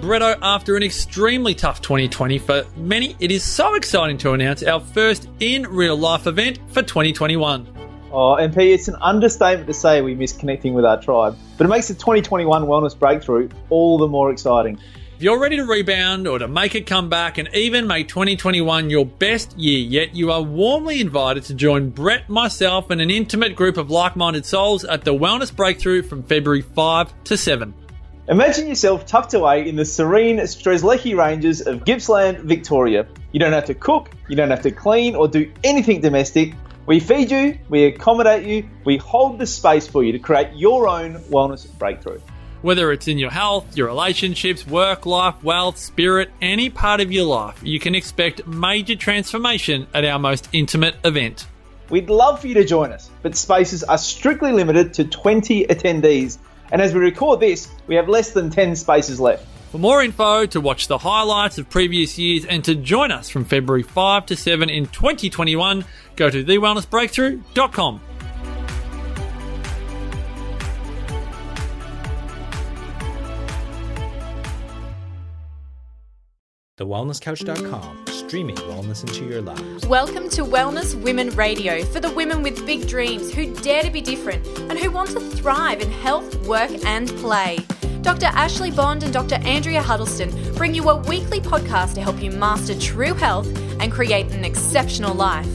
Bretto, after an extremely tough 2020 for many, it is so exciting to announce our first in real life event for 2021. Oh, MP, it's an understatement to say we miss connecting with our tribe, but it makes the 2021 Wellness Breakthrough all the more exciting. If you're ready to rebound or to make a comeback and even make 2021 your best year yet, you are warmly invited to join Brett, myself, and an intimate group of like-minded souls at the Wellness Breakthrough from February 5 to 7. Imagine yourself tucked away in the serene Strzelecki Ranges of Gippsland, Victoria. You don't have to cook, you don't have to clean or do anything domestic. We feed you, we accommodate you, we hold the space for you to create your own Wellness Breakthrough. Whether it's in your health, your relationships, work, life, wealth, spirit, any part of your life, you can expect major transformation at our most intimate event. We'd love for you to join us, but spaces are strictly limited to 20 attendees. And as we record this, we have less than 10 spaces left. For more info, to watch the highlights of previous years, and to join us from February 5 to 7 in 2021, go to TheWellnessBreakthrough.com. TheWellnessCouch.com, streaming wellness into your lives. Welcome to Wellness Women Radio, for the women with big dreams who dare to be different and who want to thrive in health, work and play. Dr. Ashley Bond and Dr. Andrea Huddleston bring you a weekly podcast to help you master true health and create an exceptional life.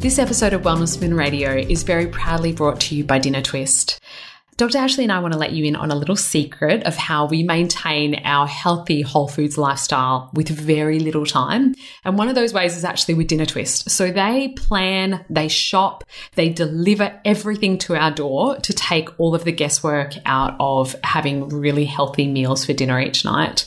This episode of Wellness Women Radio is very proudly brought to you by Dinner Twist. Dr. Ashley and I want to let you in on a little secret of how we maintain our healthy whole foods lifestyle with very little time. And one of those ways is actually with Dinner Twist. So they plan, they shop, they deliver everything to our door to take all of the guesswork out of having really healthy meals for dinner each night.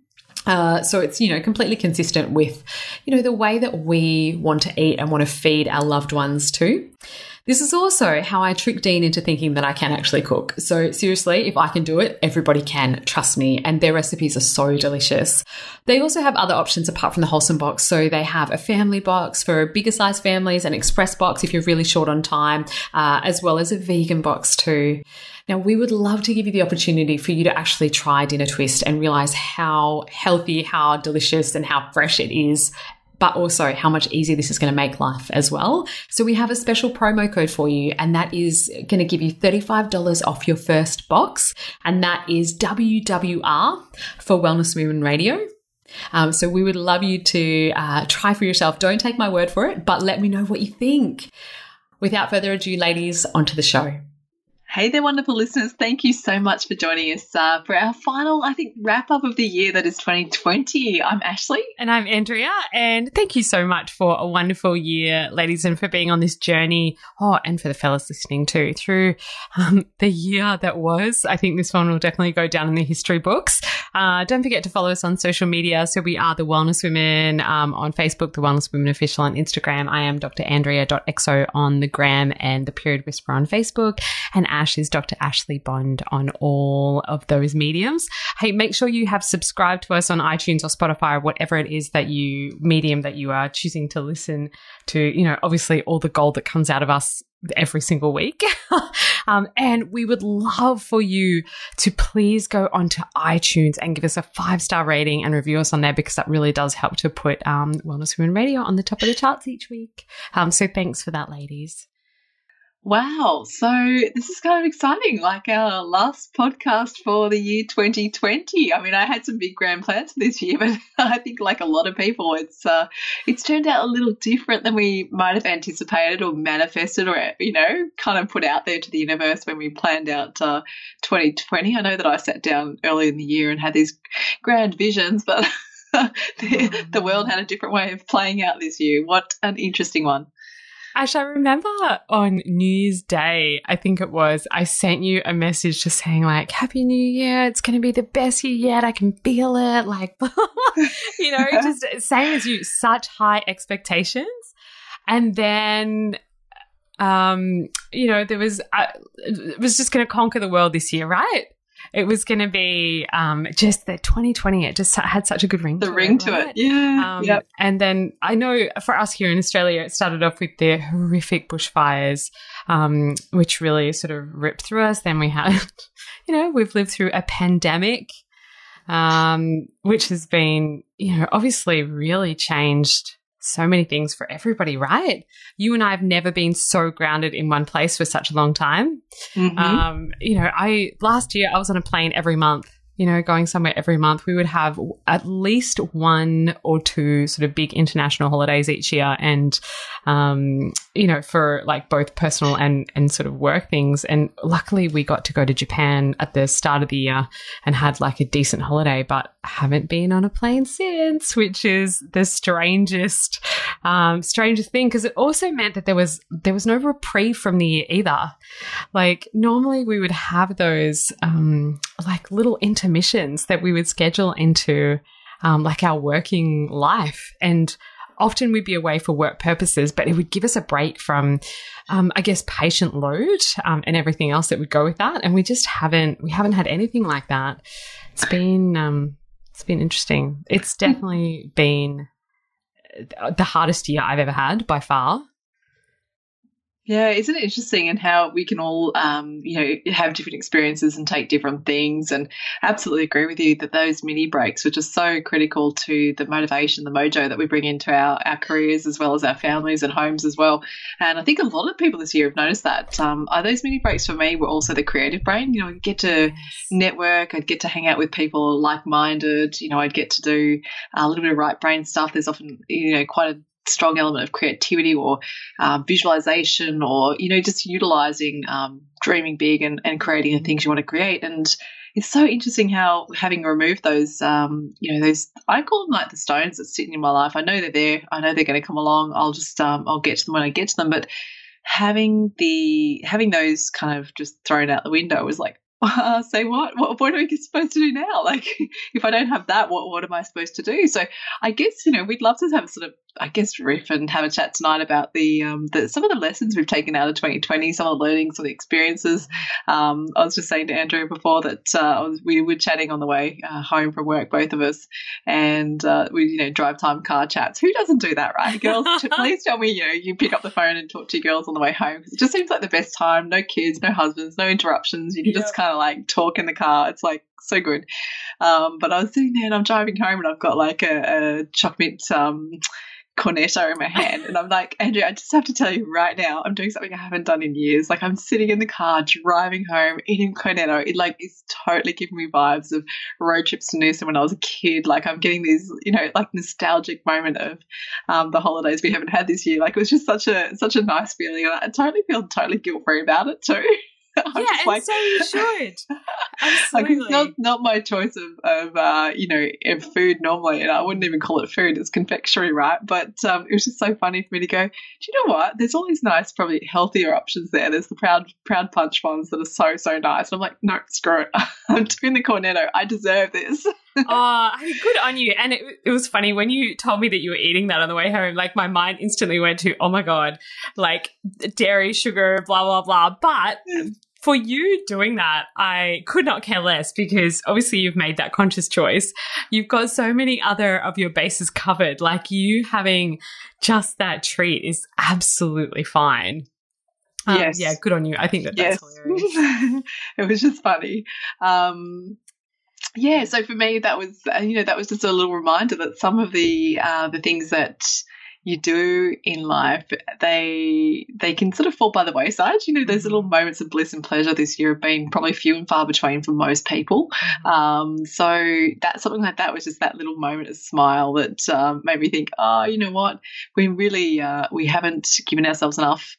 So it's, completely consistent with, the way that we want to eat and want to feed our loved ones too. This is also how I tricked Dean into thinking that I can actually cook. So seriously, if I can do it, everybody can, trust me. And their recipes are so delicious. They also have other options apart from the Wholesome Box. So they have a family box for bigger size families, an express box if you're really short on time, as well as a vegan box too. Now, we would love to give you the opportunity for you to actually try Dinner Twist and realize how healthy, how delicious, and how fresh it is, but also how much easier this is going to make life as well. So we have a special promo code for you, and that is going to give you $35 off your first box, and that is WWR for Wellness Women Radio. So we would love you to try for yourself. Don't take my word for it, but let me know what you think. Without further ado, ladies, onto the show. Hey there, wonderful listeners. Thank you so much for joining us for our final, wrap-up of the year that is 2020. I'm Ashley. And I'm Andrea. And thank you so much for a wonderful year, ladies, and for being on this journey. Oh, and for the fellas listening too, through the year that was. I think this one will definitely go down in the history books. Don't forget to follow us on social media. So we are The Wellness Women on Facebook, The Wellness Women Official on Instagram. I am Dr. Andrea.exo on the gram and The Period Whisperer on Facebook. And Ash is Dr. Ashley Bond on all of those mediums. Hey, make sure you have subscribed to us on iTunes or Spotify or whatever it is that you medium that you are choosing to listen to. Obviously all the gold that comes out of us every single week. And we would love for you to please go onto iTunes and give us a 5-star rating and review us on there, because that really does help to put Wellness Women Radio on the top of the charts each week. So thanks for that, ladies. Wow. So this is kind of exciting, like our last podcast for the year 2020. I mean, I had some big grand plans for this year, but I think like a lot of people, it's turned out a little different than we might have anticipated or manifested or, kind of put out there to the universe when we planned out 2020. I know that I sat down early in the year and had these grand visions, but the world had a different way of playing out this year. What an interesting one. Ash, I remember on New Year's Day, I think it was, I sent you a message just saying like, Happy New Year. It's going to be the best year yet. I can feel it. Like, you know, just saying as you such high expectations. And then, you know, there was, it was just going to conquer the world this year, right? It was going to be just the 2020. It just had such a good ring. The ring to it, right? Yeah. Yep. And then I know for us here in Australia, it started off with the horrific bushfires, which really sort of ripped through us. Then we had, you know, we've lived through a pandemic, which has been, you know, obviously really changed so many things for everybody, right? You and I have never been so grounded in one place for such a long time. Mm-hmm. You know, last year I was on a plane every month, you know, going somewhere every month. We would have at least one or two sort of big international holidays each year and, you know, for like both personal and sort of work things. And luckily we got to go to Japan at the start of the year and had like a decent holiday, but haven't been on a plane since, which is the strangest thing, because it also meant that there was no reprieve from the year either. Like normally we would have those like little intermissions that we would schedule into like our working life, and often we'd be away for work purposes, but it would give us a break from, I guess, patient load and everything else that would go with that. And we haven't had anything like that. It's been interesting. It's definitely been the hardest year I've ever had by far. Yeah, isn't it interesting in how we can all, you know, have different experiences and take different things, and absolutely agree with you that those mini breaks, which are so critical to the motivation, the mojo that we bring into our careers as well as our families and homes as well. And I think a lot of people this year have noticed that those mini breaks for me were also the creative brain. You know, I'd get to network, I'd get to hang out with people like-minded, you know, I'd get to do a little bit of right brain stuff. There's often, you know, quite a strong element of creativity or visualization, or, you know, just utilizing dreaming big and creating the things you want to create. And it's so interesting how having removed those, you know, those, I call them like the stones that's sitting in my life. I know they're there. I know they're going to come along. I'll just, I'll get to them when I get to them. But having those kind of just thrown out the window was like, say what? What are we supposed to do now? Like, if I don't have that, what am I supposed to do? So I guess, you know, we'd love to have sort of, I guess, riff and have a chat tonight about the some of the lessons we've taken out of 2020, some of the learnings, some of the experiences. I was just saying to Andrea before that we were chatting on the way home from work, both of us, and we, you know, drive time car chats. Who doesn't do that, right? Girls, please tell me, you know, you pick up the phone and talk to your girls on the way home, because it just seems like the best time. No kids, no husbands, no interruptions. You can just kind of like talk in the car. It's like so good. But I was sitting there and I'm driving home and I've got like a chocolate cornetto in my hand, and I'm like, Andrea, I just have to tell you right now, I'm doing something I haven't done in years. Like, I'm sitting in the car driving home eating cornetto. It like is totally giving me vibes of road trips to Noosa when I was a kid. Like, I'm getting these, you know, like nostalgic moment of the holidays we haven't had this year. Like, it was just such a nice feeling, and I feel totally guilt-free about it too. I'm just like, so you should. Absolutely. Like, it's not my choice of you know, of food normally, and I wouldn't even call it food. It's confectionery, right? But it was just so funny for me to go, do you know what? There's all these nice, probably healthier options there. There's the proud punch ones that are so, so nice. And I'm like, no, screw it. I'm doing the cornetto. I deserve this. Good on you. And it was funny when you told me that you were eating that on the way home, like my mind instantly went to, oh my God, like dairy, sugar, blah, blah, blah. But for you doing that, I could not care less, because obviously you've made that conscious choice. You've got so many other of your bases covered. Like, you having just that treat is absolutely fine. Yes. Yeah, good on you. I think that's hilarious. It was just funny. Yeah, so for me, that was, you know, that was just a little reminder that some of the things that you do in life, they can sort of fall by the wayside. You know, those little moments of bliss and pleasure this year have been probably few and far between for most people. So that something like that was just that little moment of smile that made me think, oh, you know what, we really we haven't given ourselves enough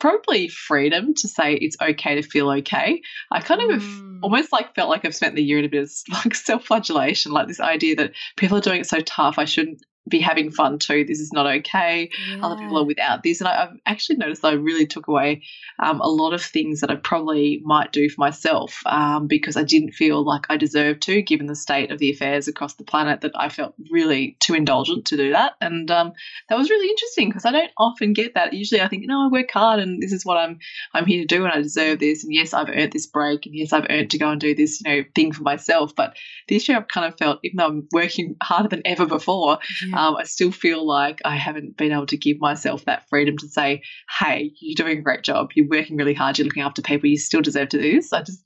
probably freedom to say it's okay to feel okay. I kind of almost like felt like I've spent the year in a bit of like self-flagellation, like this idea that people are doing it so tough, I shouldn't be having fun too. This is not okay. Yeah. Other people are without this. And I've actually noticed that I really took away a lot of things that I probably might do for myself because I didn't feel like I deserved to, given the state of the affairs across the planet, that I felt really too indulgent to do that. And that was really interesting because I don't often get that. Usually I think, no, I work hard and this is what I'm here to do and I deserve this. And, yes, I've earned this break and, yes, I've earned to go and do this, thing for myself. But this year I've kind of felt, even though I'm working harder than ever before, I still feel like I haven't been able to give myself that freedom to say, hey, you're doing a great job. You're working really hard. You're looking after people. You still deserve to do this. I just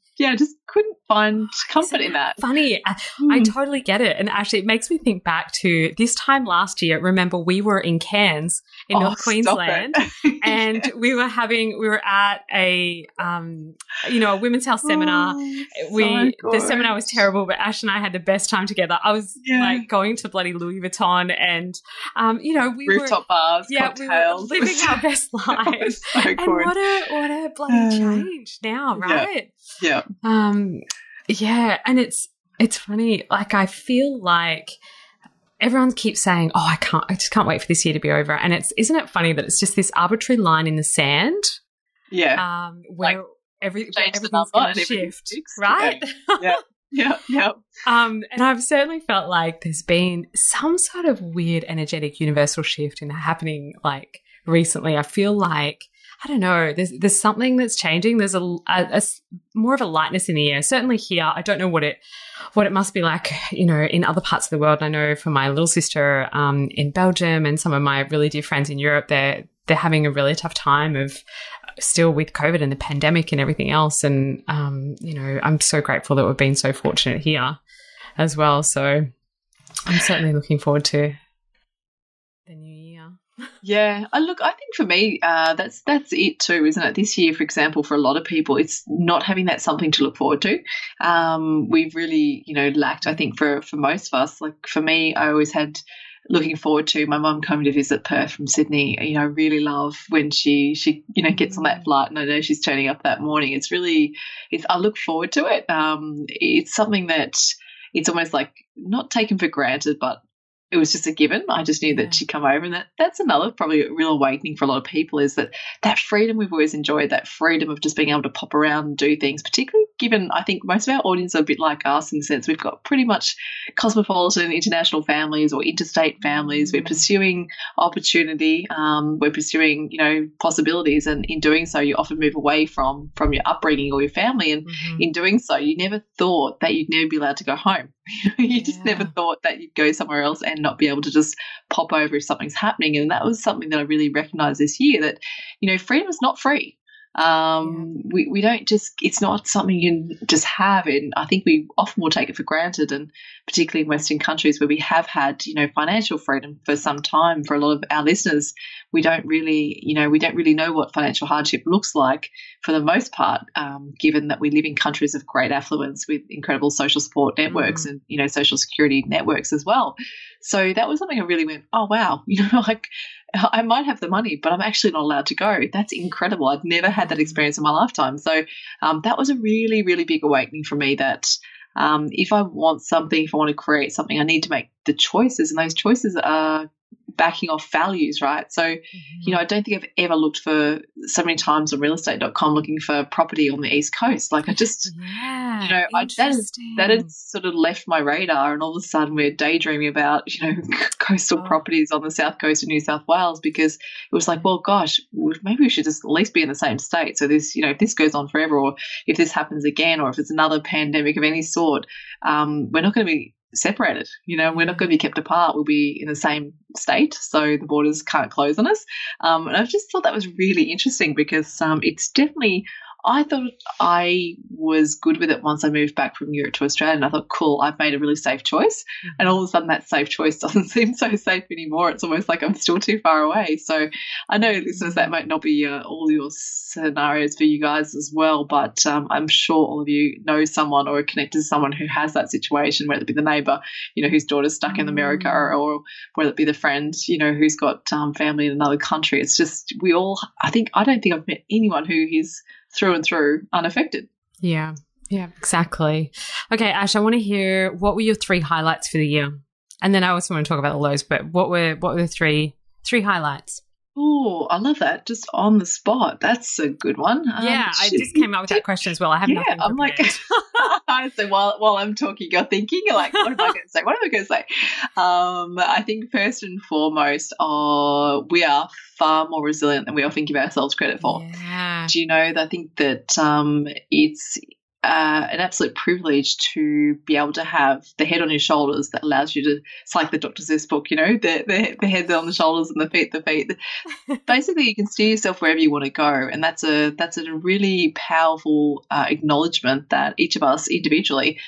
couldn't find comfort in that. Funny. I totally get it. And actually, it makes me think back to this time last year. Remember, we were in Cairns in North Queensland and we were at a, a women's health seminar. The seminar was terrible, but Ash and I had the best time together. I was like going to bloody Louis Vuitton and, rooftop bars, cocktails. We were living our best life. So and what a bloody change now, right? Yeah. And it's funny. Like, I feel like everyone keeps saying, "Oh, I just can't wait for this year to be over." And isn't it funny that it's just this arbitrary line in the sand? Yeah. Where everything's going to shift, right? Yeah. And I've certainly felt like there's been some sort of weird energetic universal shift happening. Like recently, I feel like, I don't know, there's something that's changing. There's a more of a lightness in the air, certainly here. I don't know what it must be like, in other parts of the world. And I know for my little sister in Belgium and some of my really dear friends in Europe, they're having a really tough time of still with COVID and the pandemic and everything else. And, I'm so grateful that we've been so fortunate here as well. So I'm certainly looking forward to the new year. Yeah, I think for me, that's it too, isn't it? This year, for example, for a lot of people, it's not having that something to look forward to. We've really, lacked, I think, for most of us. Like for me, I always had looking forward to my mum coming to visit Perth from Sydney. I really love when she gets on that flight and I know she's turning up that morning. It's really, I look forward to it. It's something that it's almost like not taken for granted, but it was just a given. I just knew that she'd come over, and that's another probably real awakening for a lot of people is that freedom we've always enjoyed, that freedom of just being able to pop around and do things, particularly given I think most of our audience are a bit like us in the sense we've got pretty much cosmopolitan international families or interstate families. We're pursuing opportunity. We're pursuing, possibilities, and in doing so you often move away from your upbringing or your family, and in doing so you never thought that you'd never be allowed to go home. You just never thought that you'd go somewhere else and not be able to just pop over if something's happening. And that was something that I really recognised this year, that, freedom is not free. We don't just – it's not something you just have, and I think we often will take it for granted, and particularly in Western countries where we have had, financial freedom for some time. For a lot of our listeners, we don't really, we don't really know what financial hardship looks like for the most part, given that we live in countries of great affluence with incredible social support networks and, social security networks as well. So that was something I really went, oh, wow, I might have the money, but I'm actually not allowed to go. That's incredible. I've never had that experience in my lifetime. So that was a really, really big awakening for me that if I want something, if I want to create something, I need to make the choices, and those choices are backing off values, right? So, I don't think I've ever looked for so many times on realestate.com looking for property on the East Coast. Like I just, that had sort of left my radar, and all of a sudden we're daydreaming about, coastal properties on the South Coast of New South Wales, because it was like, well, gosh, maybe we should just at least be in the same state. So this, if this goes on forever, or if this happens again, or if it's another pandemic of any sort, we're not going to be separated. We're not going to be kept apart. We'll be in the same state, so the borders can't close on us. And I just thought that was really interesting because it's definitely, I thought I was good with it once I moved back from Europe to Australia, and I thought, cool, I've made a really safe choice. And all of a sudden that safe choice doesn't seem so safe anymore. It's almost like I'm still too far away. So I know, listeners, that might not be all your scenarios for you guys as well, but I'm sure all of you know someone or are connected to someone who has that situation, whether it be the neighbour, whose daughter's stuck in America, or whether it be the friend, who's got family in another country. It's just I don't think I've met anyone who is through and through unaffected. Yeah, exactly. Okay, Ash, I want to hear, what were your 3 highlights for the year? And then I also want to talk about the lows, but what were three highlights? Oh, I love that. Just on the spot. That's a good one. Yeah, I just came up with that question as well. I have nothing prepared. I'm like, honestly, while I'm talking, you're thinking, like, what am I going to say? What am I going to say? I think first and foremost, we are far more resilient than we often give ourselves credit for. Yeah. Do you know, I think that it's an absolute privilege to be able to have the head on your shoulders that allows you to, it's like the Dr. Seuss book, you know, the head on the shoulders and the feet. Basically, you can steer yourself wherever you want to go, and that's a really powerful acknowledgement that each of us individually,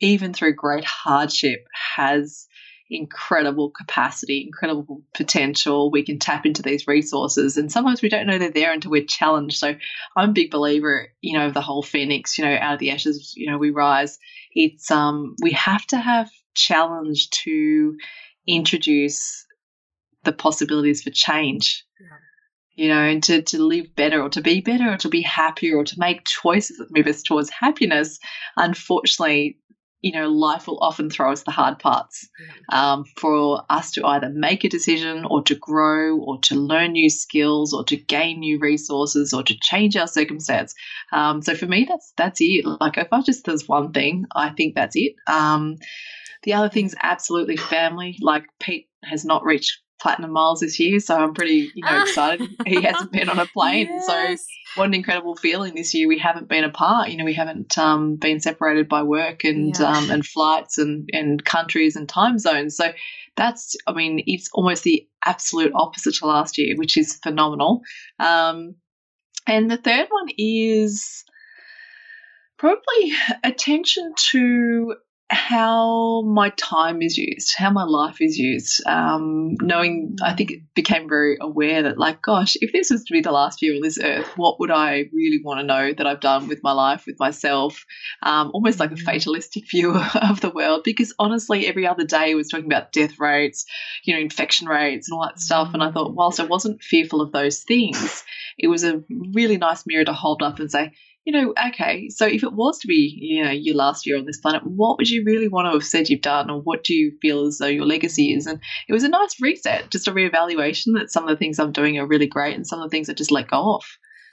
even through great hardship, has incredible capacity, incredible potential. We can tap into these resources, and sometimes we don't know they're there until we're challenged. So I'm a big believer, you know, of the whole phoenix, you know, out of the ashes, you know, we rise. It's we have to have challenge to introduce the possibilities for change. Yeah. You know, and to live better or to be better or to be happier or to make choices that move us towards happiness. Unfortunately, you know, life will often throw us the hard parts for us to either make a decision or to grow or to learn new skills or to gain new resources or to change our circumstance. So for me, that's it. Like, if I just, there's one thing, I think that's it. The other thing's absolutely family. Like, Pete has not reached platinum miles this year, so I'm pretty, you know, excited. He hasn't been on a plane. Yes. So what an incredible feeling this year. We haven't been apart, you know, we haven't been separated by work and flights and countries and time zones. So that's, I mean, it's almost the absolute opposite to last year, which is phenomenal. And the third one is probably attention to how my time is used, how my life is used, knowing, I think it became very aware that, like, gosh, if this was to be the last year on this earth, what would I really want to know that I've done with my life, with myself, almost like a fatalistic view of the world, because honestly every other day was talking about death rates, you know, infection rates and all that stuff. And I thought, whilst I wasn't fearful of those things, it was a really nice mirror to hold up and say, you know, okay, so if it was to be, you know, your last year on this planet, what would you really want to have said you've done, or what do you feel as though your legacy is? And it was a nice reset, just a reevaluation that some of the things I'm doing are really great and some of the things I just let go of.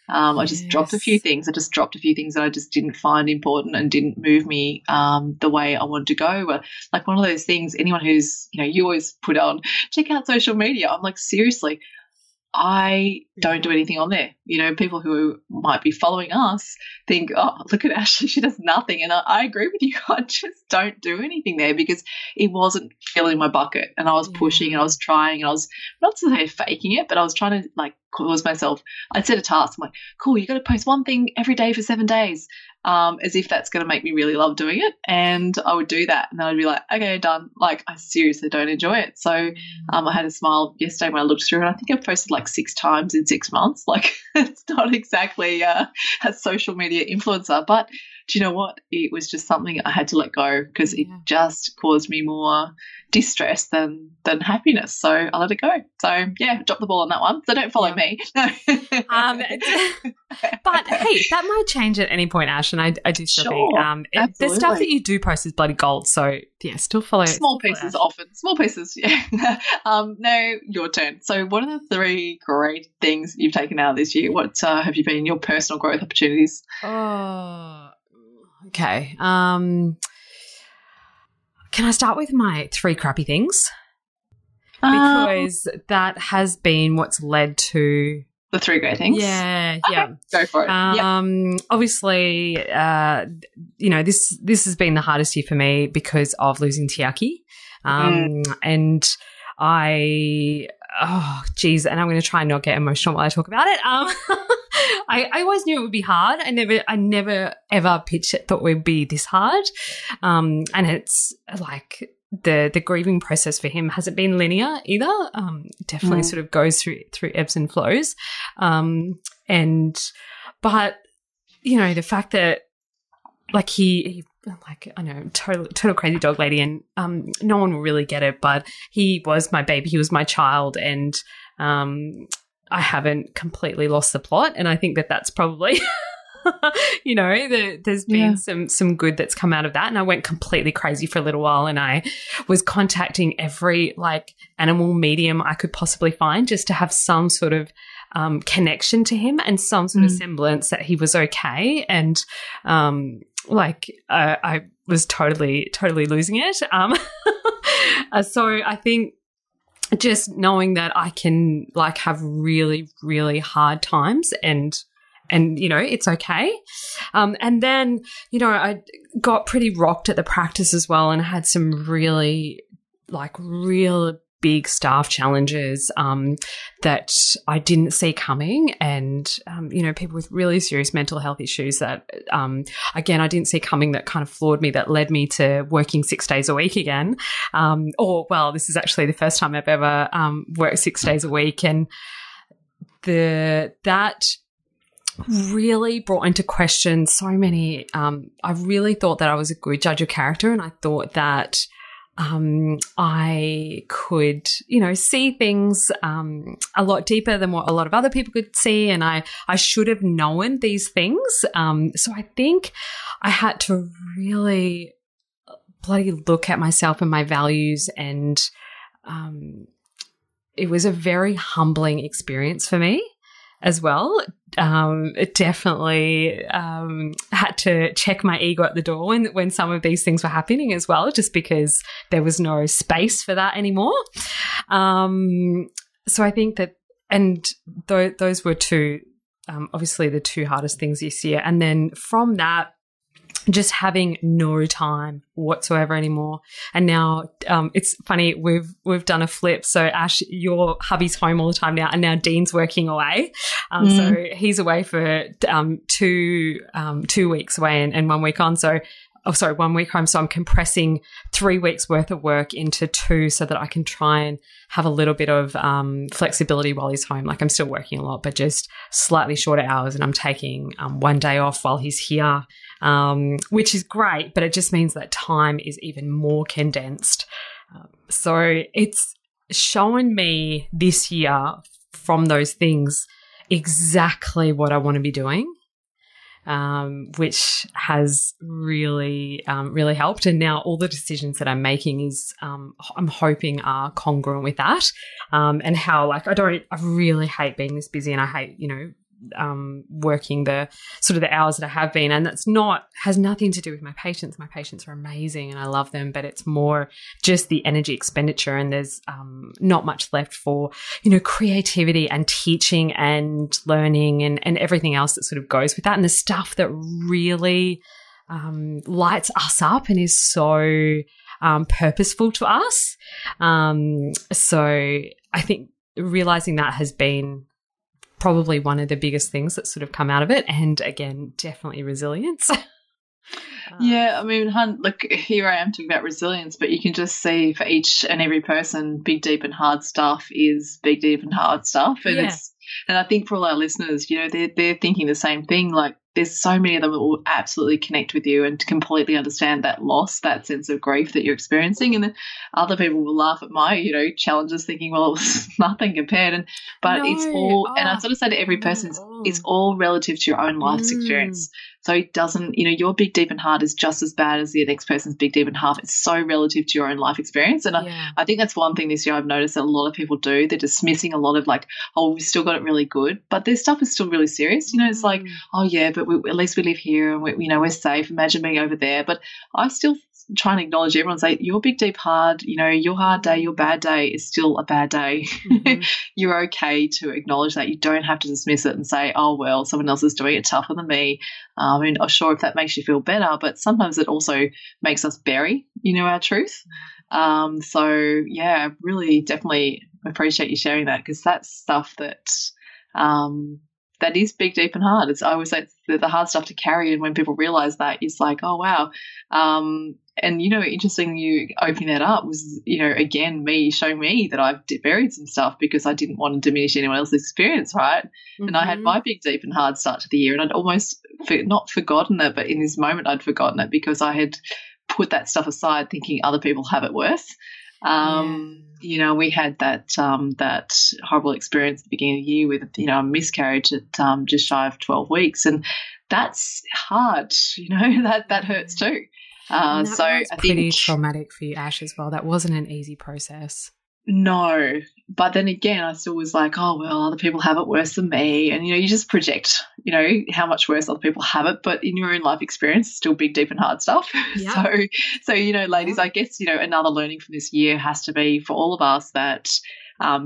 I just dropped a few things. I just dropped a few things that I just didn't find important and didn't move me the way I wanted to go. Like, one of those things, anyone who's, you know, you always put on, check out social media. I'm like, seriously, I don't do anything on there. You know, people who might be following us think, oh, look at Ashley, she does nothing. And I agree with you. I just don't do anything there because it wasn't filling my bucket, and I was pushing and I was trying and I was not to say faking it, but I was trying to, like, cause myself, I'd set a task. I'm like, cool, you got to post one thing every day for 7 days, as if that's going to make me really love doing it. And I would do that and I'd be like, okay, done. Like, I seriously don't enjoy it. So I had a smile yesterday when I looked through, and I think I posted like 6 times in 6 months. Like, it's not exactly a social media influencer, but do you know what? It was just something I had to let go because it just caused me more distress than happiness. So I let it go. So, yeah, drop the ball on that one. So don't follow me. No. But, hey, that might change at any point, Ash, and I do still think the stuff that you do post is bloody gold. So, yeah, still follow. Small pieces often. Small pieces, yeah. No, your turn. So what are the 3 great things you've taken out of this year? What have you been your personal growth opportunities? Oh, okay. Can I start with my 3 crappy things? Because that has been what's led to the 3 great things. Yeah, okay. Yeah. Go for it. Obviously, you know, this has been the hardest year for me because of losing Tiaki, and I. Oh, geez, and I'm going to try and not get emotional while I talk about it. I always knew it would be hard. I never ever thought we'd be this hard. And it's like the grieving process for him hasn't been linear either. Definitely sort of goes through ebbs and flows. But you know, the fact that, like, he like, I know, total crazy dog lady, and no one will really get it, but he was my baby, he was my child, and I haven't completely lost the plot, and I think that that's probably You know, there's been some good that's come out of that. And I went completely crazy for a little while, and I was contacting every animal medium I could possibly find just to have some sort of connection to him and some sort of semblance that he was okay. And I was totally losing it. So I think just knowing that I can have really, really hard times and you know, it's okay. And then, you know, I got pretty rocked at the practice as well, and had some really real big staff challenges that I didn't see coming, and, you know, people with really serious mental health issues that, again, I didn't see coming, that kind of floored me, that led me to working 6 days a week again. This is actually the first time I've ever worked 6 days a week, and that really brought into question so many. I really thought that I was a good judge of character, and I thought that I could, you know, see things a lot deeper than what a lot of other people could see, and I should have known these things. So I think I had to really bloody look at myself and my values, and it was a very humbling experience for me as well. It definitely had to check my ego at the door when some of these things were happening as well, just because there was no space for that anymore. So I think that, and those were two, obviously the two hardest things this year. And then from that, just having no time whatsoever anymore. And now it's funny, we've done a flip. So Ash, your hubby's home all the time now, and now Dean's working away. So he's away for 2 weeks away and 1 week on. So 1 week home. So I'm compressing 3 weeks worth of work into 2 so that I can try and have a little bit of flexibility while he's home. I'm still working a lot, but just slightly shorter hours, and I'm taking 1 day off while he's here, which is great, but it just means that time is even more condensed. So it's shown me this year from those things exactly what I want to be doing. Which has really, really helped. And now all the decisions that I'm making is, I'm hoping are congruent with that. And how, I really hate being this busy, and I hate, you know, working the sort of the hours that I have been. And that's has nothing to do with my patients. My patients are amazing and I love them, but it's more just the energy expenditure, and there's not much left for, you know, creativity and teaching and learning and everything else that sort of goes with that, and the stuff that really lights us up and is so purposeful to us. So I think realizing that has been probably one of the biggest things that sort of come out of it, and again, definitely resilience. Yeah, I mean, hun, look, here I am talking about resilience, but you can just see for each and every person, big, deep and hard stuff is big, deep and hard stuff. And and I think for all our listeners, you know, they're thinking the same thing. There's so many of them that will absolutely connect with you and completely understand that loss, that sense of grief that you're experiencing. And then other people will laugh at my, you know, challenges, thinking, well, it was nothing compared. It's all, and I sort of say to every person, it's all relative to your own life's experience. So it doesn't, you know, your big, deep and hard is just as bad as the next person's big, deep and hard. It's so relative to your own life experience. And I think that's one thing this year I've noticed that a lot of people do. They're dismissing a lot of we've still got it really good, but their stuff is still really serious. You know, it's but at least we live here and we, you know, we're safe. Imagine being over there. But I still try and acknowledge everyone, say your big, deep, hard, you know, your hard day, your bad day is still a bad day. Mm-hmm. You're okay to acknowledge that. You don't have to dismiss it and say, oh, well, someone else is doing it tougher than me. And I'm sure if that makes you feel better, but sometimes it also makes us bury, you know, our truth. So, yeah, I really definitely appreciate you sharing that, because that's stuff that that is big, deep and hard. I always say it's the hard stuff to carry, and when people realise that, it's like, oh, wow. And, you know, interesting you opening that up was, you know, again, me showing me that I've buried some stuff because I didn't want to diminish anyone else's experience, right? Mm-hmm. And I had my big, deep and hard start to the year, and I'd almost not forgotten it, but in this moment I'd forgotten it because I had put that stuff aside thinking other people have it worse. You know, we had that that horrible experience at the beginning of the year with, you know, a miscarriage at just shy of 12 weeks, and that's hard, you know, that hurts too. So I think pretty traumatic for you, Ash, as well. That wasn't an easy process. No, but then again, I still was like, oh, well, other people have it worse than me. And, you know, you just project, you know, how much worse other people have it. But in your own life experience, it's still big, deep and hard stuff. Yeah. So, you know, ladies, I guess, you know, another learning from this year has to be for all of us that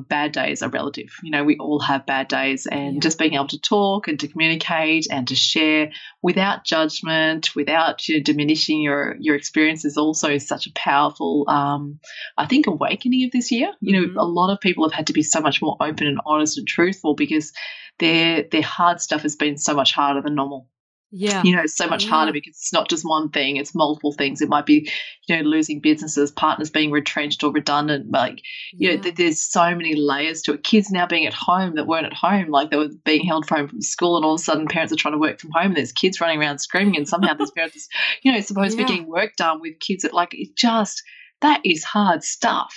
bad days are relative. You know, we all have bad days, and just being able to talk and to communicate and to share without judgment, without, you know, diminishing your experience is also such a powerful, I think, awakening of this year. You know, a lot of people have had to be so much more open and honest and truthful because their hard stuff has been so much harder than normal. Yeah. You know, it's so much harder because it's not just one thing, it's multiple things. It might be, you know, losing businesses, partners being retrenched or redundant. Like, you know, there's so many layers to it. Kids now being at home that weren't at home, like they were being held home from school, and all of a sudden parents are trying to work from home and there's kids running around screaming, and somehow these parents, you know, supposed to be getting work done with kids. That, like, it just, that is hard stuff.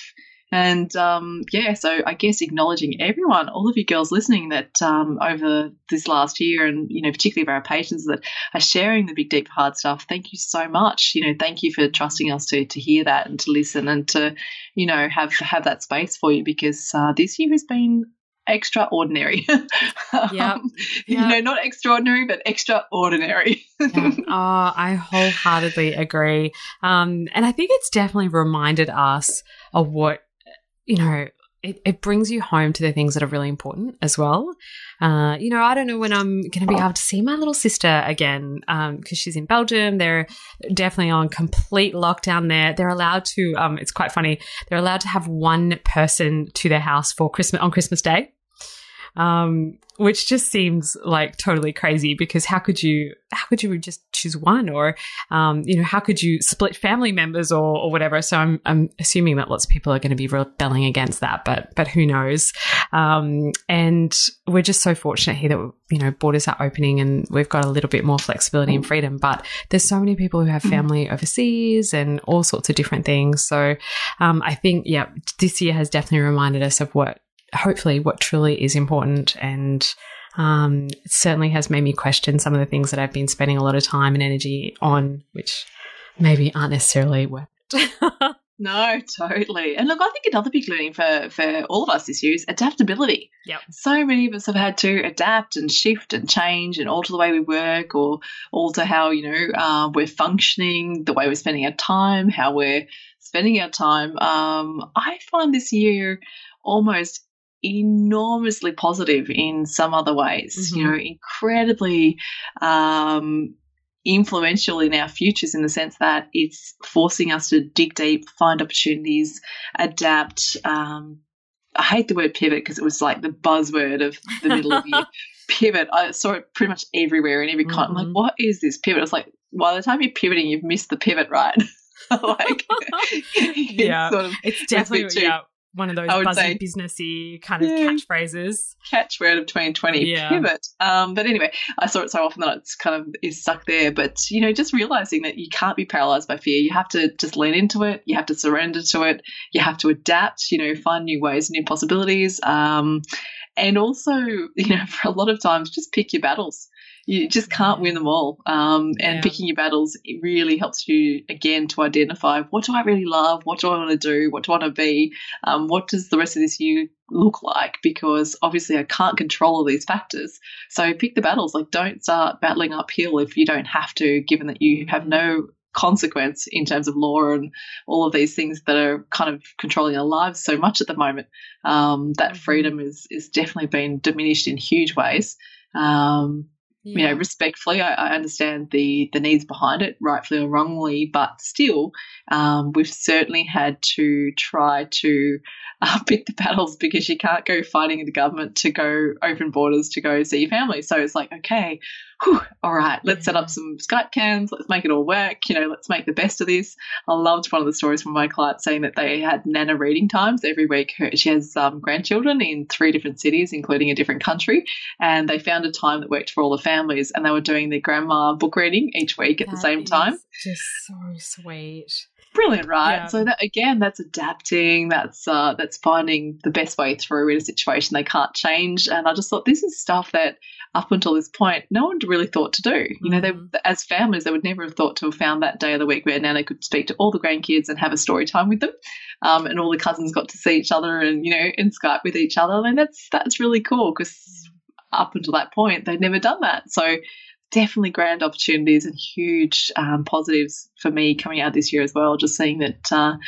And, so I guess acknowledging everyone, all of you girls listening that over this last year, and, you know, particularly of our patients that are sharing the big, deep, hard stuff, thank you so much. You know, thank you for trusting us to hear that and to listen and to, you know, have that space for you, because this year has been extraordinary. You know, not extraordinary, but extraordinary. I wholeheartedly agree. And I think it's definitely reminded us of what, you know, it brings you home to the things that are really important as well. You know, I don't know when I'm going to be able to see my little sister again, because she's in Belgium. They're definitely on complete lockdown there. They're allowed to, it's quite funny, they're allowed to have one person to their house for Christmas, on Christmas Day. Which just seems like totally crazy, because how could you just choose one, or, you know, how could you split family members or whatever? So I'm assuming that lots of people are going to be rebelling against that, but who knows? And we're just so fortunate here that, you know, borders are opening and we've got a little bit more flexibility and freedom, but there's so many people who have family overseas and all sorts of different things. So, I think, this year has definitely reminded us of what truly is important, and it certainly has made me question some of the things that I've been spending a lot of time and energy on, which maybe aren't necessarily worth it. No, totally. And look, I think another big learning for all of us this year is adaptability. Yep. So many of us have had to adapt and shift and change and alter the way we work, or alter how, you know, we're functioning, the way we're spending our time, how we're spending our time. I find this year almost enormously positive in some other ways, you know, incredibly influential in our futures, in the sense that it's forcing us to dig deep, find opportunities, adapt. I hate the word pivot because it was like the buzzword of the middle of the year. Pivot. I saw it pretty much everywhere in every continent. I'm like, what is this pivot? I was like, by the time you're pivoting, you've missed the pivot, right? Like, it's definitely too. Yeah. One of those buzzy, businessy kind of catchphrases. Catchword of 2020, pivot. But anyway, I saw it so often that it's kind of is stuck there. But, you know, just realising that you can't be paralysed by fear. You have to just lean into it. You have to surrender to it. You have to adapt, you know, find new ways, new possibilities. And also, you know, for a lot of times, just pick your battles. You just can't win them all. And picking your battles, it really helps you, again, to identify, what do I really love? What do I want to do? What do I want to be? What does the rest of this year look like? Because obviously I can't control all these factors. So pick the battles. Like, don't start battling uphill if you don't have to, given that you have no consequence in terms of law and all of these things that are kind of controlling our lives so much at the moment. That freedom is definitely been diminished in huge ways. You know, respectfully, I understand the needs behind it, rightfully or wrongly, but still we've certainly had to try to pick the battles, because you can't go fighting the government to go open borders to go see your family. So it's like, okay, all right, let's set up some Skype cams, let's make it all work, you know, let's make the best of this. I loved one of the stories from my client saying that they had Nana reading times every week. She has grandchildren in 3 different cities, including a different country, and they found a time that worked for all the families, and they were doing their grandma book reading each week at the same time. Just so sweet. Brilliant, right? Yeah. So that, again, that's adapting. That's finding the best way through in a situation they can't change. And I just thought this is stuff that up until this point, no one really thought to do. Mm-hmm. You know, they, as families, they would never have thought to have found that day of the week where Nana could speak to all the grandkids and have a story time with them, and all the cousins got to see each other and, you know, and Skype with each other. I mean, that's really cool because up until that point, they'd never done that. So definitely grand opportunities and huge positives for me coming out this year as well, just seeing that,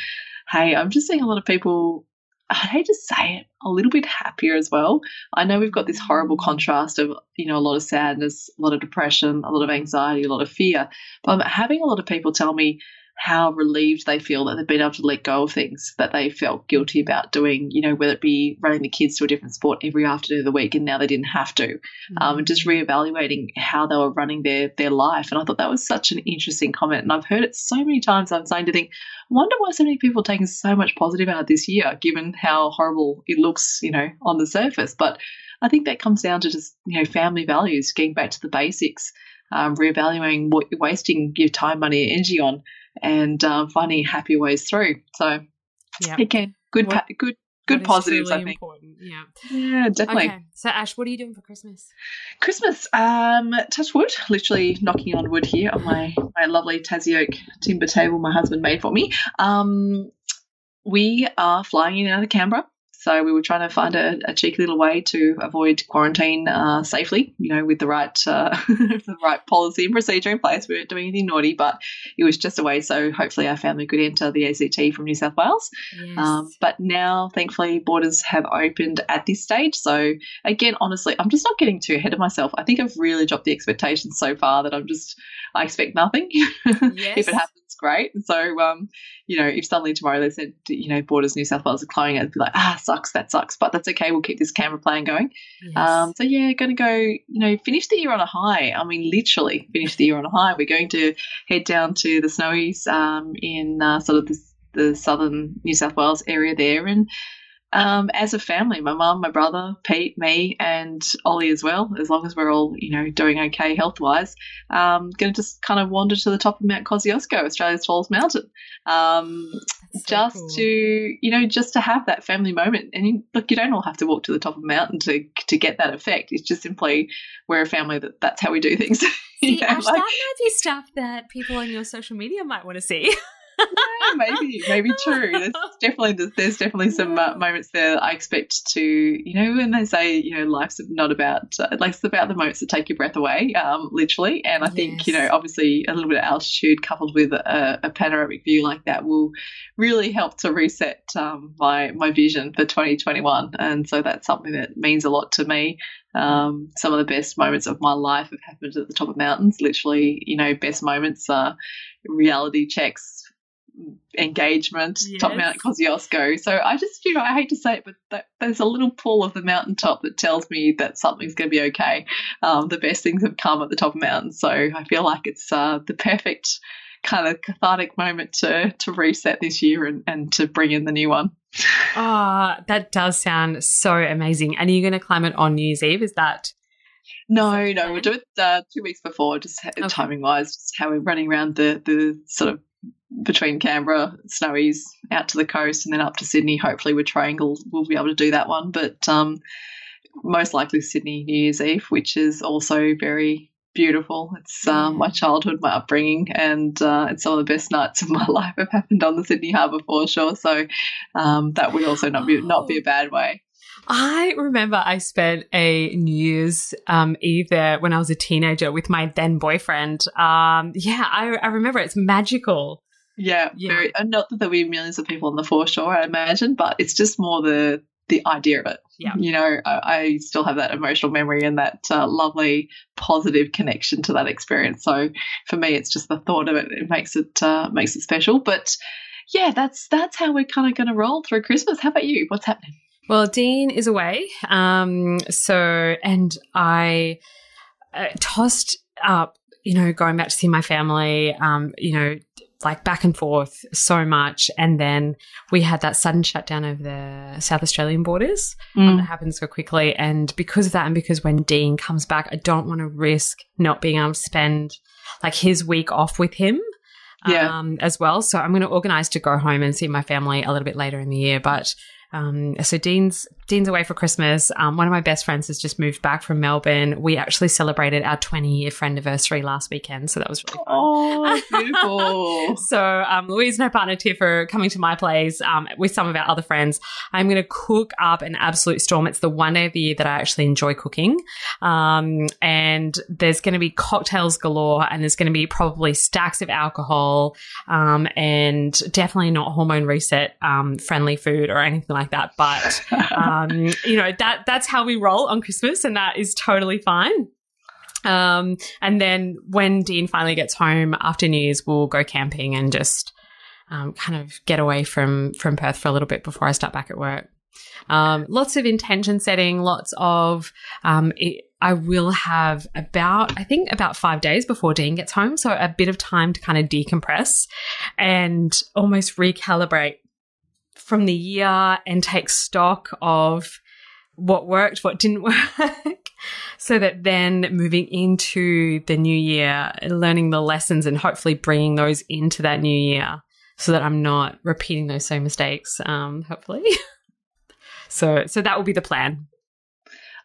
hey, I'm just seeing a lot of people, I hate to say it, a little bit happier as well. I know we've got this horrible contrast of, you know, a lot of sadness, a lot of depression, a lot of anxiety, a lot of fear. But I'm having a lot of people tell me how relieved they feel that they've been able to let go of things that they felt guilty about doing, you know, whether it be running the kids to a different sport every afternoon of the week and now they didn't have to, and just reevaluating how they were running their life. And I thought that was such an interesting comment. And I've heard it so many times. I'm starting to think, I wonder why so many people are taking so much positive out of this year, given how horrible it looks, you know, on the surface. But I think that comes down to just, you know, family values, getting back to the basics, reevaluating what you're wasting your time, money, and energy on, and finding happy ways through. So, yeah, again, good positives, really, I think. Important. Yeah, definitely. Okay. So, Ash, what are you doing for Christmas? Christmas, touch wood, literally knocking on wood here on my lovely Tassie Oak timber table my husband made for me. We are flying in and out of Canberra. So we were trying to find a cheeky little way to avoid quarantine safely, you know, with the right the right policy and procedure in place. We weren't doing anything naughty, but it was just a way so hopefully our family could enter the ACT from New South Wales. Yes. But now, thankfully, borders have opened at this stage. So, again, honestly, I'm just not getting too ahead of myself. I think I've really dropped the expectations so far that I expect nothing. Yes. If it happens, great. And so, you know, if suddenly tomorrow they said, you know, borders New South Wales are closing, I'd be like, that sucks, but that's okay, we'll keep this Canberra plan going. Yes. So yeah, going to go, you know, finish the year on a high. I mean, literally finish the year on a high. We're going to head down to the Snowies in sort of the southern New South Wales area there, and as a family, my mum, my brother, Pete, me, and Ollie as well, as long as we're all, you know, doing okay health-wise, going to just kind of wander to the top of Mount Kosciuszko, Australia's tallest mountain, so cool. To, you know, just to have that family moment. And look, you don't all have to walk to the top of the mountain to get that effect. It's just simply we're a family that's how we do things. See, Ash, that might be stuff that people on your social media might want to see. Yeah, maybe true. There's definitely some moments there that I expect to, you know, when they say, you know, life's not about, it's about the moments that take your breath away, literally. And I think, yes, you know, obviously a little bit of altitude coupled with a panoramic view like that will really help to reset my vision for 2021. And so that's something that means a lot to me. Some of the best moments of my life have happened at the top of mountains, literally, you know, best moments are reality checks, engagement, yes, top Mount Kosciuszko. So I just, you know, I hate to say it, but there's a little pull of the mountaintop that tells me that something's going to be okay. The best things have come at the top of mountains. So I feel like it's the perfect kind of cathartic moment to reset this year and to bring in the new one. Oh, that does sound so amazing. And are you going to climb it on New Year's Eve? Is that? No, we'll do it 2 weeks before, just okay, timing-wise, just how we're running around the sort of between Canberra, Snowies, out to the coast and then up to Sydney. Hopefully we're triangled, we'll be able to do that one. But most likely Sydney New Year's Eve, which is also very beautiful. It's my childhood, my upbringing, and it's some of the best nights of my life have happened on the Sydney Harbour foreshore. So that would also not be a bad way. I remember I spent a New Year's Eve there when I was a teenager with my then boyfriend. I remember it. It's magical. Yeah. Very, not that there will be millions of people on the foreshore, I imagine, but it's just more the idea of it. Yeah. You know, I still have that emotional memory and that lovely positive connection to that experience. So for me, it's just the thought of it. It makes it special. But, yeah, that's how we're kind of going to roll through Christmas. How about you? What's happening? Well, Dean is away, and I tossed up, you know, going back to see my family, you know, like back and forth so much. And then we had that sudden shutdown of the South Australian borders that happened so quickly. And because of that and because when Dean comes back, I don't want to risk not being able to spend like his week off with him. as well. So I'm going to organise to go home and see my family a little bit later in the year. But so Dean's away for Christmas. One of my best friends has just moved back from Melbourne. We actually celebrated our 20-year friendiversary last weekend, so that was really fun. Oh, beautiful. So Louise and her partner Tiff are coming to my place with some of our other friends. I'm going to cook up an absolute storm. It's the one day of the year that I actually enjoy cooking. And there's going to be cocktails galore, and there's going to be probably stacks of alcohol and definitely not hormone reset friendly food or anything like that. But you know, that's how we roll on Christmas, and that is totally fine. And then when Dean finally gets home after New Year's, we'll go camping and just kind of get away from Perth for a little bit before I start back at work. Lots of intention setting, lots of I will have about 5 days before Dean gets home, so a bit of time to kind of decompress and almost recalibrate from the year and take stock of what worked, what didn't work, so that then moving into the new year, learning the lessons and hopefully bringing those into that new year so that I'm not repeating those same mistakes, hopefully. So that will be the plan.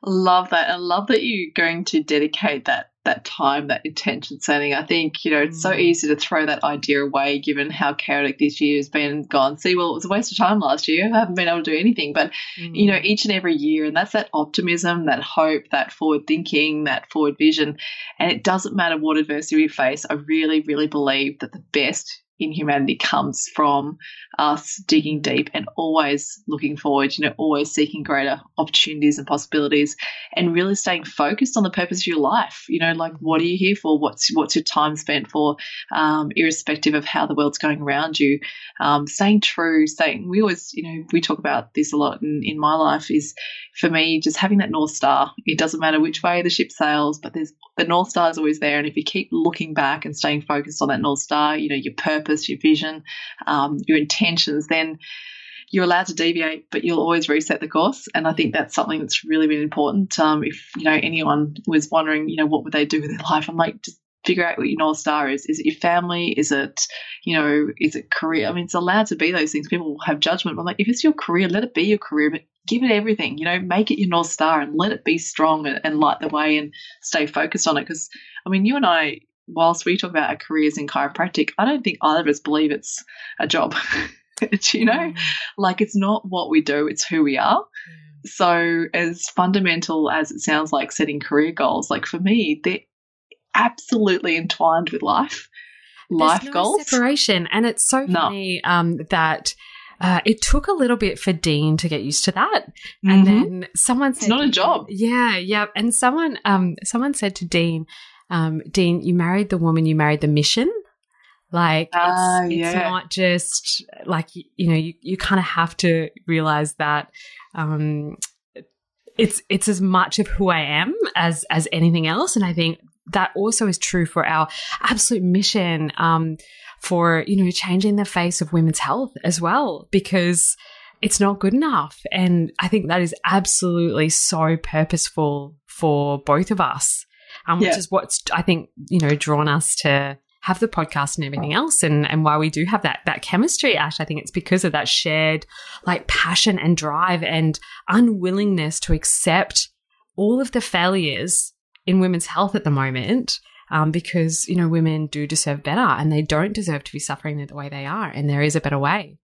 Love that. I love that you're going to dedicate that time, that intention setting. I think, you know, it's so easy to throw that idea away given how chaotic this year has been and gone. See, well, it was a waste of time last year. I haven't been able to do anything. But, you know, each and every year, and that's that optimism, that hope, that forward thinking, that forward vision. And it doesn't matter what adversity we face. I really, really believe that the best in humanity comes from us digging deep and always looking forward, you know, always seeking greater opportunities and possibilities and really staying focused on the purpose of your life. You know, like, what are you here for? What's your time spent for? Irrespective of how the world's going around you, staying true, we always, you know, we talk about this a lot in my life, is for me just having that North Star. It doesn't matter which way the ship sails, but the North Star is always there. And if you keep looking back and staying focused on that North Star, you know, your purpose, your vision, your intentions, then you're allowed to deviate, but you'll always reset the course. And I think that's something that's really, really important. If, you know, anyone was wondering, you know, what would they do with their life? I'm like, just figure out what your North Star is. Is it your family? Is it, you know, is it career? I mean, it's allowed to be those things. People have judgment. But I'm like, if it's your career, let it be your career, but give it everything, you know, make it your North Star and let it be strong and light the way and stay focused on it. Because, I mean, you and I, whilst we talk about our careers in chiropractic, I don't think either of us believe it's a job. You know, like, it's not what we do, it's who we are. So as fundamental as it sounds like setting career goals, like for me, they're absolutely entwined with life. Life There's no goals. Separation. And it's so funny that it took a little bit for Dean to get used to that. And then someone said, it's not a job. Yeah, yeah. And someone said to Dean, Dean, you married the woman, you married the mission. Like, it's not just like, you know, you kind of have to realize that it's as much of who I am as anything else. And I think that also is true for our absolute mission for, you know, changing the face of women's health as well, because it's not good enough. And I think that is absolutely so purposeful for both of us. Which is what's, I think, you know, drawn us to have the podcast and everything else, and why we do have that chemistry, Ash. I think it's because of that shared, like, passion and drive and unwillingness to accept all of the failures in women's health at the moment, because, you know, women do deserve better and they don't deserve to be suffering the way they are, and there is a better way.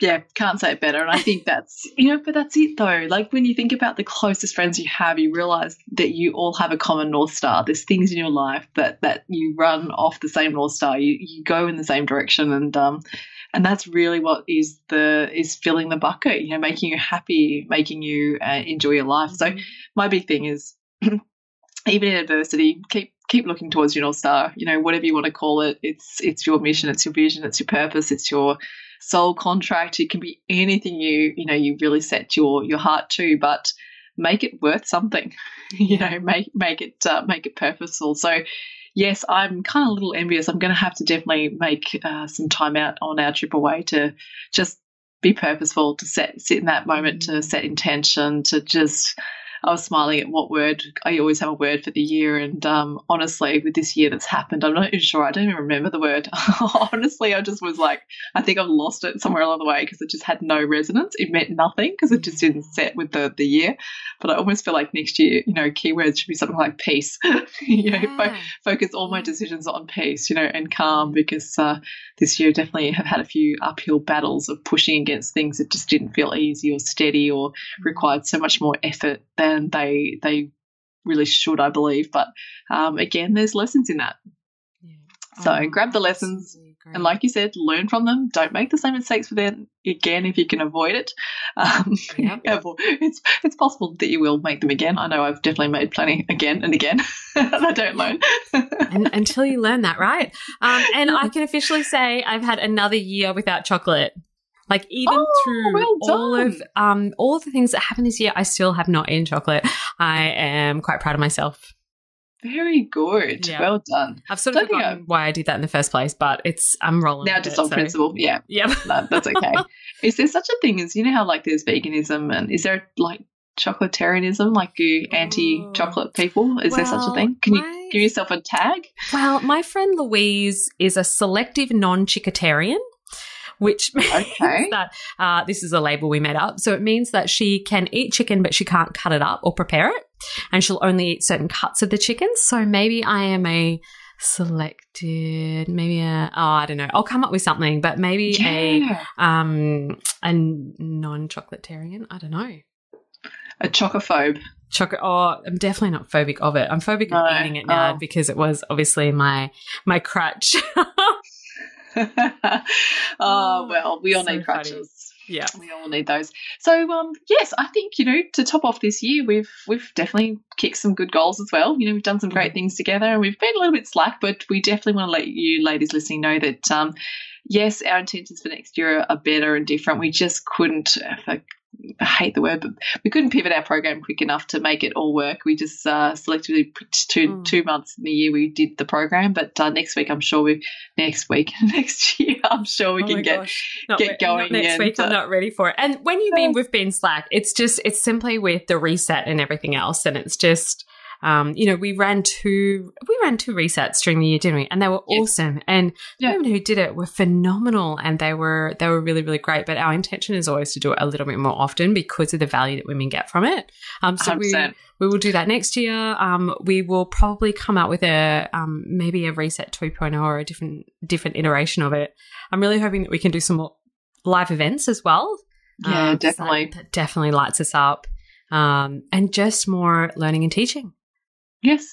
Yeah, can't say it better. And I think that's, you know, but that's it though. Like, when you think about the closest friends you have, you realise that you all have a common North Star. There's things in your life that you run off the same North Star. You go in the same direction, and that's really what is filling the bucket, you know, making you happy, making you enjoy your life. So my big thing is even in adversity, keep looking towards your North Star, you know, whatever you want to call it. It's your mission, it's your vision, it's your purpose, it's your soul contract. It can be anything you know you really set your heart to, but make it worth something. You know, make it purposeful. So yes, I'm kind of a little envious. I'm going to have to definitely make some time out on our trip away to just be purposeful, to sit in that moment, to set intention, to just I was smiling at what word. I always have a word for the year, and honestly, with this year that's happened, I'm not even sure. I don't even remember the word. Honestly, I just was like, I think I've lost it somewhere along the way because it just had no resonance. It meant nothing because it just didn't set with the year. But I almost feel like next year, you know, keywords should be something like peace. You know, focus all my decisions on peace, you know, and calm, because this year definitely have had a few uphill battles of pushing against things that just didn't feel easy or steady or required so much more effort than they really should, I believe. But again, there's lessons in that. Yeah. So grab the lessons. And like you said, learn from them. Don't make the same mistakes with them again if you can avoid it. It's possible that you will make them again. I know I've definitely made plenty again and again, and I don't learn. Until you learn that, right? And I can officially say I've had another year without chocolate. Like even through all of the things that happened this year, I still have not eaten chocolate. I am quite proud of myself. Very good. Yeah. Well done. I've sort of forgotten why I did that in the first place, but I'm rolling. Now just on principle. Yeah. Yeah. No, that's okay. Is there such a thing as, you know how like there's veganism and is there like chocolatarianism, like you anti-chocolate people? Is there such a thing? Can you give yourself a tag? Well, my friend Louise is a selective non-chickatarian, which means that this is a label we made up. So it means that she can eat chicken, but she can't cut it up or prepare it, and she'll only eat certain cuts of the chicken. So maybe I am a selected, I don't know. I'll come up with something, but maybe a non-chocolatarian. I don't know. A chocophobe. I'm definitely not phobic of it. I'm phobic of eating it now because it was obviously my crutch. We all need crutches. Yeah, we all need those. So, yes, I think, you know, to top off this year, we've definitely kicked some good goals as well. You know, we've done some great things together, and we've been a little bit slack, but we definitely want to let you ladies listening know that, yes, our intentions for next year are better and different. We just couldn't, I hate the word, but we couldn't pivot our program quick enough to make it all work. We just selectively picked two months in the year we did the program, but next year I'm sure we can get going. Next week I'm not ready for it. And when you mean we've been slack, it's simply with the reset and everything else, and it's just you know, we ran two resets during the year, didn't we? And they were awesome. And the women who did it were phenomenal, and they were really, really great. But our intention is always to do it a little bit more often because of the value that women get from it. So 100%. We will do that next year. We will probably come out with maybe a reset 2.0 or a different iteration of it. I'm really hoping that we can do some more live events as well. Yeah, definitely. So that definitely lights us up. And just more learning and teaching. Yes.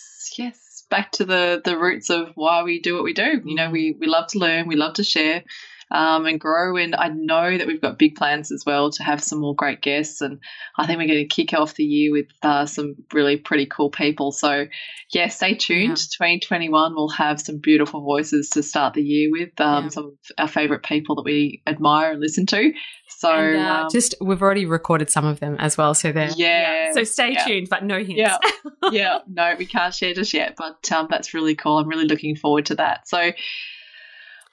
Back to the roots of why we do what we do. You know, we love to learn, we love to share and grow. And I know that we've got big plans as well to have some more great guests. And I think we're going to kick off the year with some really pretty cool people. So, yeah, stay tuned. Yeah. 2021, we'll have some beautiful voices to start the year with, some of our favourite people that we admire and listen to. So and, we've already recorded some of them as well. So they're so stay tuned, but no hints. Yeah. No, we can't share just yet, but that's really cool. I'm really looking forward to that. So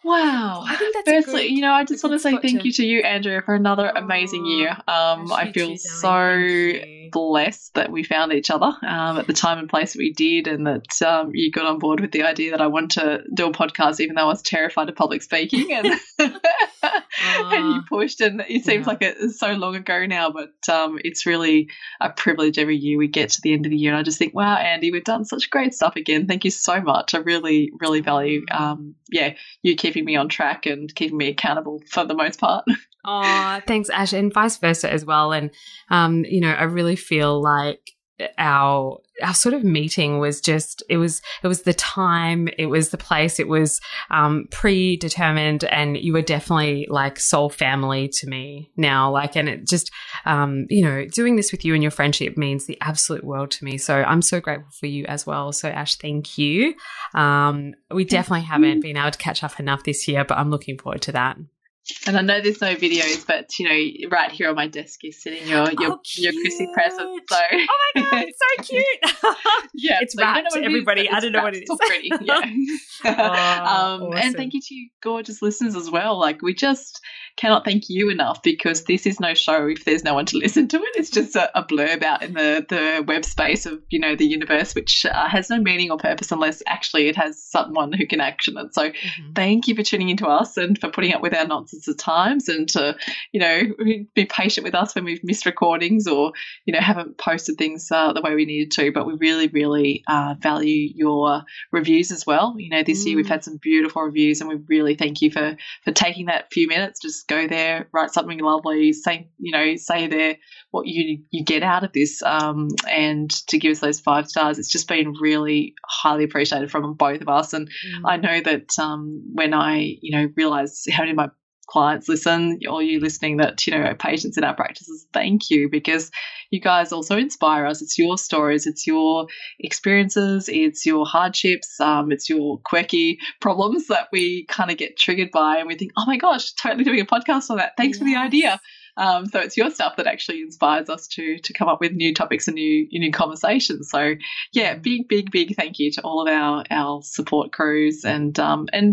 wow. I think that's firstly, you know, I just want to say thank you to you, Andrea, for another amazing year. I feel so blessed that we found each other at the time and place that we did, and that you got on board with the idea that I want to do a podcast even though I was terrified of public speaking, and and you pushed, and it seems like it's so long ago now, but it's really a privilege every year we get to the end of the year, and I just think, wow, Andy, we've done such great stuff again. Thank you so much. I really, really value you keeping me on track and keeping me accountable for the most part. Oh, thanks, Ash, and vice versa as well. And, you know, I really feel like our sort of meeting was just it was the time, it was the place, it was predetermined, and you were definitely like soul family to me now, like, and it just you know, doing this with you and your friendship means the absolute world to me, so I'm so grateful for you as well. So Ash, thank you. We definitely haven't been able to catch up enough this year, but I'm looking forward to that. And I know there's no videos, but, you know, right here on my desk is sitting your Chrissy present. So. Oh, my God, it's so cute. Yeah. It's so wrapped, everybody. I don't know what it is. It's pretty, yeah. Oh, awesome. And thank you to you gorgeous listeners as well. Like, we just cannot thank you enough, because this is no show if there's no one to listen to it. It's just a blurb out in the web space of, you know, the universe, which has no meaning or purpose unless actually it has someone who can action it. So thank you for tuning into us and for putting up with our nonsense at times, and to, you know, be patient with us when we've missed recordings or, you know, haven't posted things the way we needed to. But we really, really value your reviews as well. You know, this year we've had some beautiful reviews, and we really thank you for taking that few minutes. Just go there, write something lovely, say, you know, say there what you get out of this, and to give us those 5 stars. It's just been really highly appreciated from both of us. And I know that when I, you know, realised how many of my clients listen, or you listening, that, you know, patients in our practices, thank you, because you guys also inspire us. It's your stories, it's your experiences, it's your hardships, it's your quirky problems that we kind of get triggered by, and we think, oh my gosh, totally doing a podcast on that, thanks for the idea. So it's your stuff that actually inspires us to come up with new topics and new conversations. So, yeah, big thank you to all of our support crews, and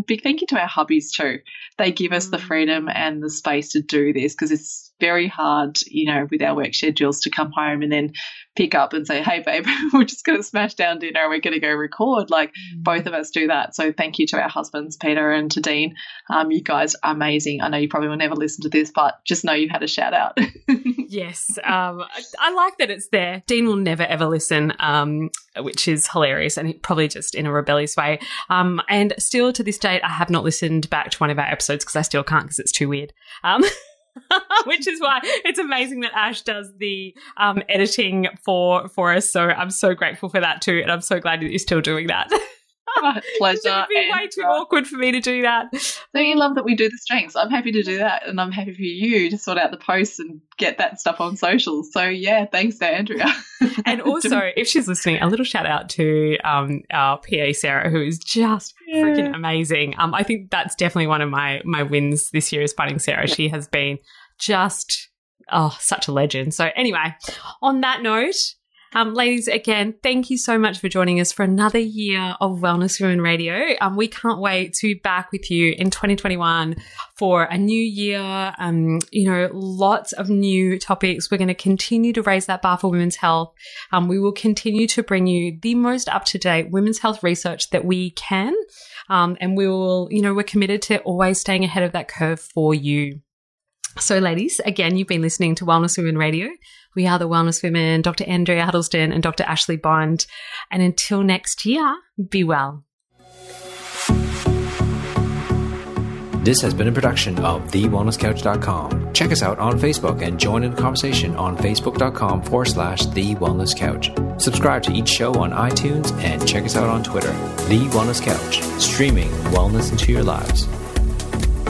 big thank you to our hubbies too. They give us the freedom and the space to do this, because it's very hard, you know, with our work schedules to come home and then pick up and say, hey, babe, we're just going to smash down dinner and we're going to go record. Like, both of us do that. So thank you to our husbands, Peter and to Dean. You guys are amazing. I know you probably will never listen to this, but just know you had a shout out. Yes. I like that it's there. Dean will never, ever listen, which is hilarious, and probably just in a rebellious way. And still to this date, I have not listened back to one of our episodes, because I still can't, because it's too weird. Which is why it's amazing that Ash does the editing for us. So I'm so grateful for that too, and I'm so glad that you're still doing that. Oh, pleasure. It would be way too awkward for me to do that. So you love that we do the strengths. I'm happy to do that, and I'm happy for you to sort out the posts and get that stuff on social. So, yeah, thanks to Andrea. And also, if she's listening, a little shout out to our PA, Sarah, who is just freaking amazing. I think that's definitely one of my wins this year is finding Sarah. She has been just, such a legend. So, anyway, on that note, ladies, again, thank you so much for joining us for another year of Wellness Women Radio. We can't wait to be back with you in 2021 for a new year, you know, lots of new topics. We're going to continue to raise that bar for women's health. We will continue to bring you the most up-to-date women's health research that we can, and we will, you know, we're committed to always staying ahead of that curve for you. So, ladies, again, you've been listening to Wellness Women Radio. We are the Wellness Women, Dr. Andrea Huddleston and Dr. Ashley Bond. And until next year, be well. This has been a production of TheWellnessCouch.com. Check us out on Facebook and join in the conversation on Facebook.com/TheWellnessCouch. Subscribe to each show on iTunes and check us out on Twitter. The Wellness Couch, streaming wellness into your lives.